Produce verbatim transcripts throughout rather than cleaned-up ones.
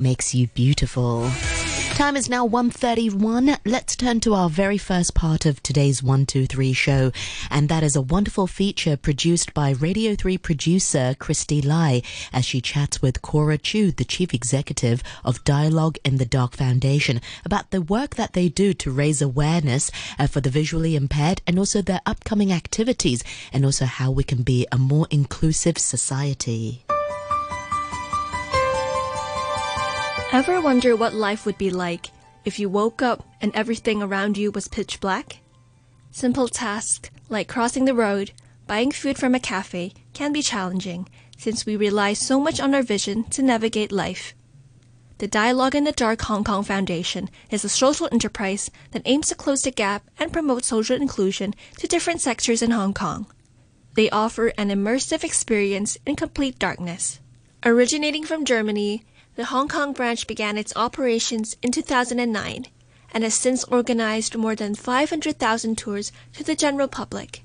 makes you beautiful. Time is now one thirty-one. Let's turn to our very first part of today's one two three show, and that is a wonderful feature produced by Radio three producer Christy Lai as she chats with Cora Chu, the chief executive of Dialogue in the Dark Foundation, about the work that they do to raise awareness uh, for the visually impaired, and also their upcoming activities, and also how we can be a more inclusive society. Ever wonder what life would be like if you woke up and everything around you was pitch black? Simple tasks like crossing the road, buying food from a cafe can be challenging since we rely so much on our vision to navigate life. The Dialogue in the Dark Hong Kong Foundation is a social enterprise that aims to close the gap and promote social inclusion to different sectors in Hong Kong. They offer an immersive experience in complete darkness. Originating from Germany, the Hong Kong branch began its operations in two thousand nine and has since organized more than five hundred thousand tours to the general public.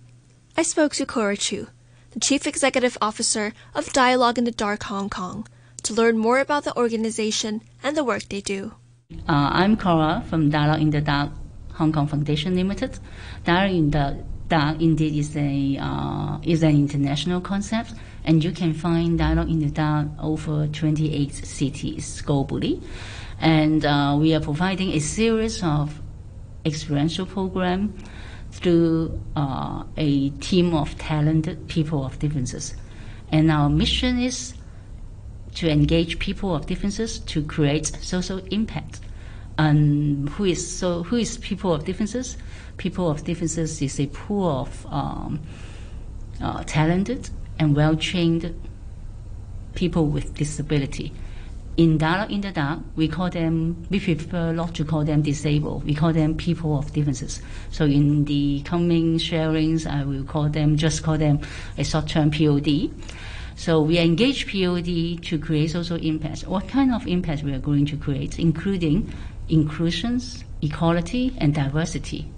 I spoke to Cora Chu, the Chief Executive Officer of Dialogue in the Dark Hong Kong, to learn more about the organization and the work they do. Uh, I'm Cora from Dialogue in the Dark Hong Kong Foundation Limited. Dialogue in the Dark indeed is, a, uh, is an international concept, and you can find Dialogue in the Dark over twenty-eight cities globally. And uh, we are providing a series of experiential programs through uh, a team of talented people of differences. And our mission is to engage people of differences to create social impact. And who is, so, who is people of differences? People of differences is a pool of um, uh, talented and well-trained people with disability. In Dialogue in the Dark, we call them, we prefer not to call them disabled. We call them people of differences. So in the coming sharings, I will call them, just call them a short-term P O D. So we engage P O D to create social impact. What kind of impact we are going to create, including inclusions, equality, and diversity.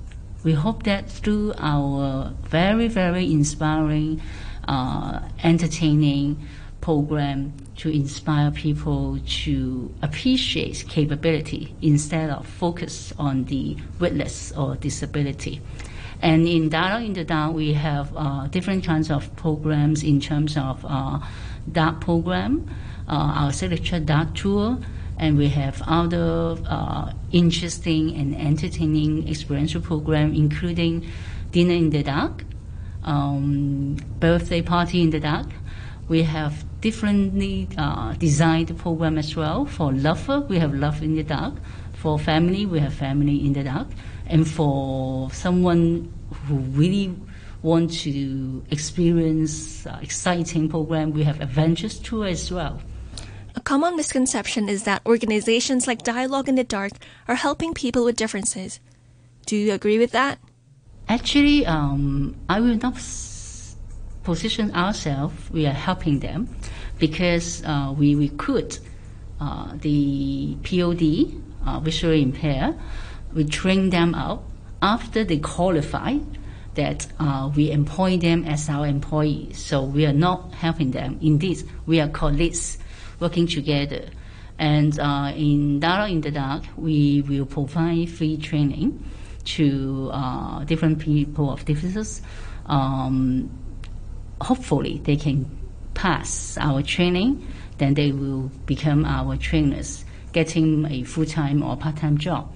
We hope that through our very, very inspiring Uh, entertaining program to inspire people to appreciate capability instead of focus on the weakness or disability. And in Dialogue in the Dark, we have uh, different kinds of programs in terms of uh, dark program, uh, our signature dark tour, and we have other uh, interesting and entertaining experiential program, including dinner in the dark, Um, birthday party in the dark. We have differently uh, designed program as well. For lover, we have love in the dark. For family, we have family in the dark. And for someone who really wants to experience uh, exciting program, we have adventures tour as well. A common misconception is that organizations like Dialogue in the Dark are helping people with differences. Do you agree with that? Actually, um, I will not s- position ourselves. We are helping them because uh, we recruit uh, the P O D, uh, visually impaired. We train them up. After they qualify, that uh, we employ them as our employees. So we are not helping them. Indeed, we are colleagues working together. And uh, in Dialogue in the Dark, we will provide free training to uh, different people of differences. Um, hopefully they can pass our training, then they will become our trainers, getting a full-time or part-time job.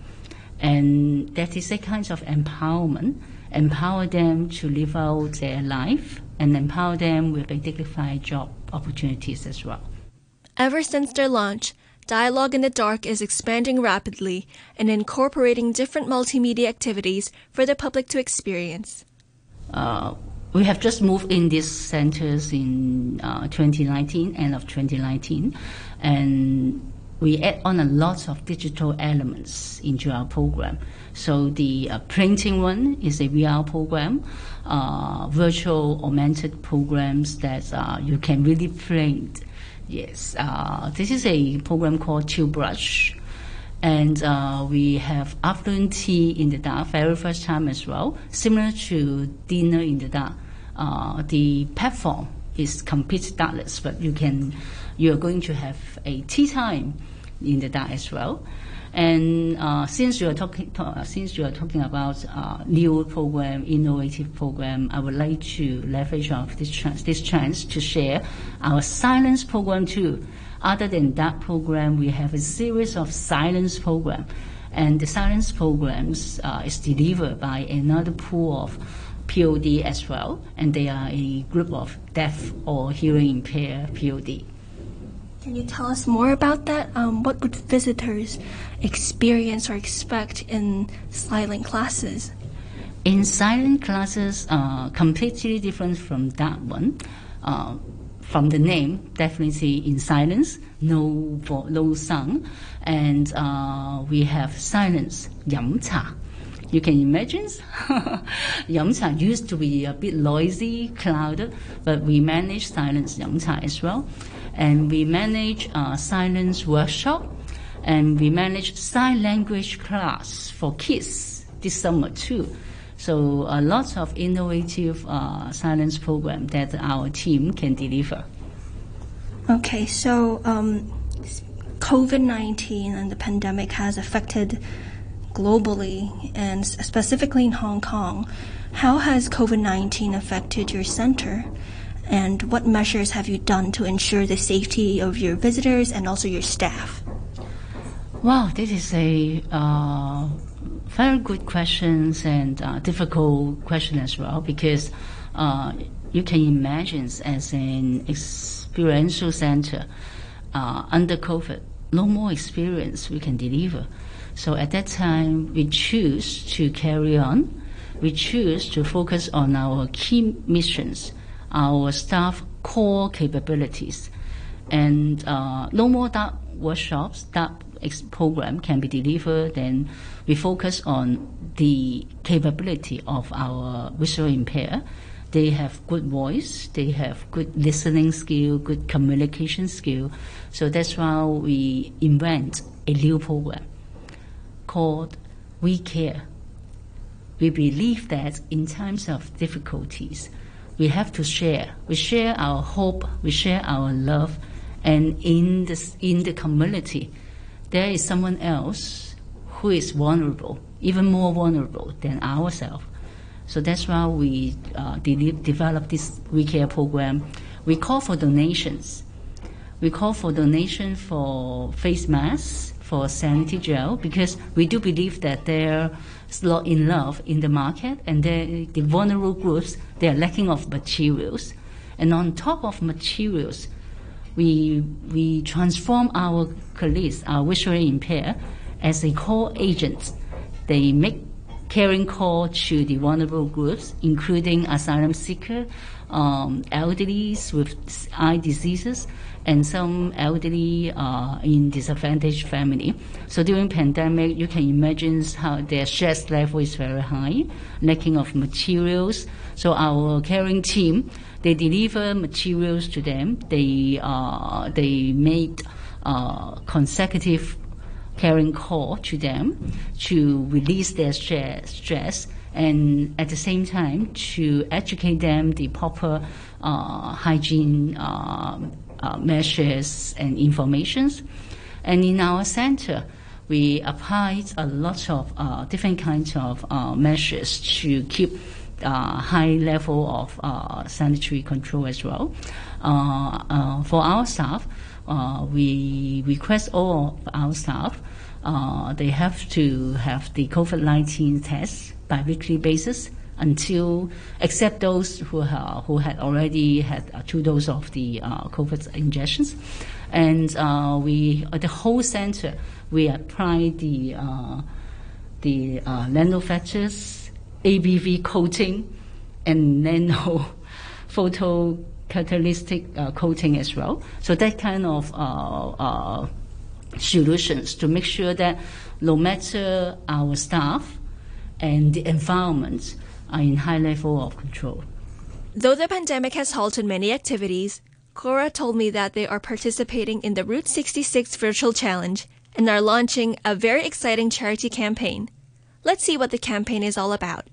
And that is a kind of empowerment, empower them to live out their life and empower them with a dignified job opportunities as well. Ever since their launch, Dialogue in the Dark is expanding rapidly and incorporating different multimedia activities for the public to experience. Uh, we have just moved in these centers in uh, twenty nineteen, end of twenty nineteen, and we add on a lot of digital elements into our program. So the uh, printing one is a V R program, uh, virtual augmented programs that uh, you can really print. Yes, uh, this is a program called Chill Brush, and uh, we have afternoon tea in the dark, very first time as well, similar to dinner in the dark. Uh, the platform is complete darkness, but you can, you are going to have a tea time in the Dark as well. And uh, since you are talking, uh, since you are talking about uh, new program, innovative program, I would like to leverage off this chance, this chance to share our silence program too. Other than that program, we have a series of silence program, and the silence programs uh, is delivered by another pool of P O D as well, and they are a group of deaf or hearing impaired P O D. Can you tell us more about that? Um, what would visitors experience or expect in silent classes? In silent classes, uh, completely different from that one. Uh, from the name, definitely in silence, no no sound, and uh, we have silence, 飲茶. You can imagine, Yamcha used to be a bit noisy, crowded, but we manage silence Yamcha as well. And we manage uh, silence workshop, and we manage sign language class for kids this summer too. So a lot of innovative uh, silence program that our team can deliver. Okay, so um, COVID nineteen and the pandemic has affected globally and specifically in Hong Kong. How has COVID nineteen affected your center, and what measures have you done to ensure the safety of your visitors and also your staff? Wow, this is a uh, very good question and uh, difficult question as well, because uh, you can imagine as an experiential center uh, under COVID, no more experience we can deliver. So at that time, we choose to carry on. We choose to focus on our key missions, our staff core capabilities. And uh, no more dark workshops, dark ex- program can be delivered. Then we focus on the capability of our visually impaired. They have good voice, they have good listening skill, good communication skill. So that's why we invent a new program called We Care. We believe that in times of difficulties, we have to share. We share our hope, we share our love, and in the, in the community, there is someone else who is vulnerable, even more vulnerable than ourselves. So that's why we uh, de- developed this We Care program. We call for donations. We call for donation for face masks, for sanity gel, because we do believe that there's a lot in love in the market, and the vulnerable groups, they are lacking of materials. And on top of materials, we we transform our colleagues, our visually impaired, as a call agent. They make caring call to the vulnerable groups, including asylum seeker, um, elderly with eye diseases, and some elderly uh, in disadvantaged family. So during pandemic, you can imagine how their stress level is very high, lacking of materials. So our caring team, they deliver materials to them. They uh, they made uh, consecutive caring call to them to release their stress, and at the same time to educate them the proper uh, hygiene uh, Uh, measures and informations. And in our center, we applied a lot of uh, different kinds of uh, measures to keep uh, high level of uh, sanitary control as well. Uh, uh, for our staff, uh, we request all of our staff, uh, they have to have the COVID nineteen test by weekly basis, until except those who uh, who had already had uh, two doses of the uh, COVID injections. And uh, we, at the whole center, we apply the uh, the uh, nano factors, A B V coating, and nano photocatalytic uh, coating as well. So that kind of uh, uh, solutions to make sure that no matter our staff and the environment are in high level of control. Though the pandemic has halted many activities, Cora told me that they are participating in the Route sixty-six Virtual Challenge and are launching a very exciting charity campaign. Let's see what the campaign is all about.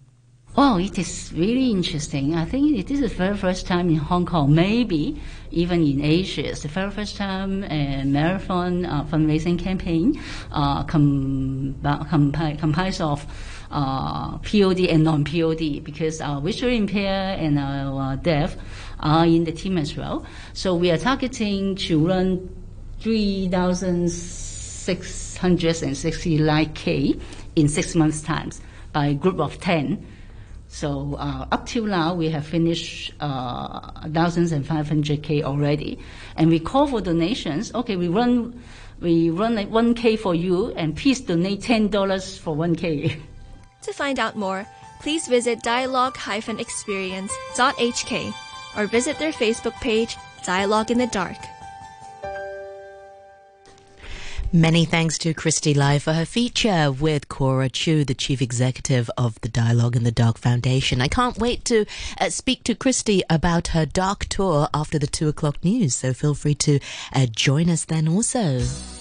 Wow, it is really interesting. I think this is the very first time in Hong Kong, maybe even in Asia. It's the very first time a marathon uh, fundraising campaign uh, com- comp- comprised of uh, P O D and non-P O D, because our visually impaired and our deaf are in the team as well. So we are targeting children three thousand six hundred sixty like K in six months' time by a group of ten. So uh, up till now, we have finished uh, thousands and five hundred K already, and we call for donations. Okay, we run, we run like one K for you, and please donate ten dollars for one K. To find out more, please visit dialogue dash experience dot h k or visit their Facebook page, Dialogue in the Dark. Many thanks to Christy Lai for her feature with Cora Chu, the Chief Executive of the Dialogue in the Dark Foundation. I can't wait to uh, speak to Christy about her dark tour after the two o'clock news, so feel free to uh, join us then also.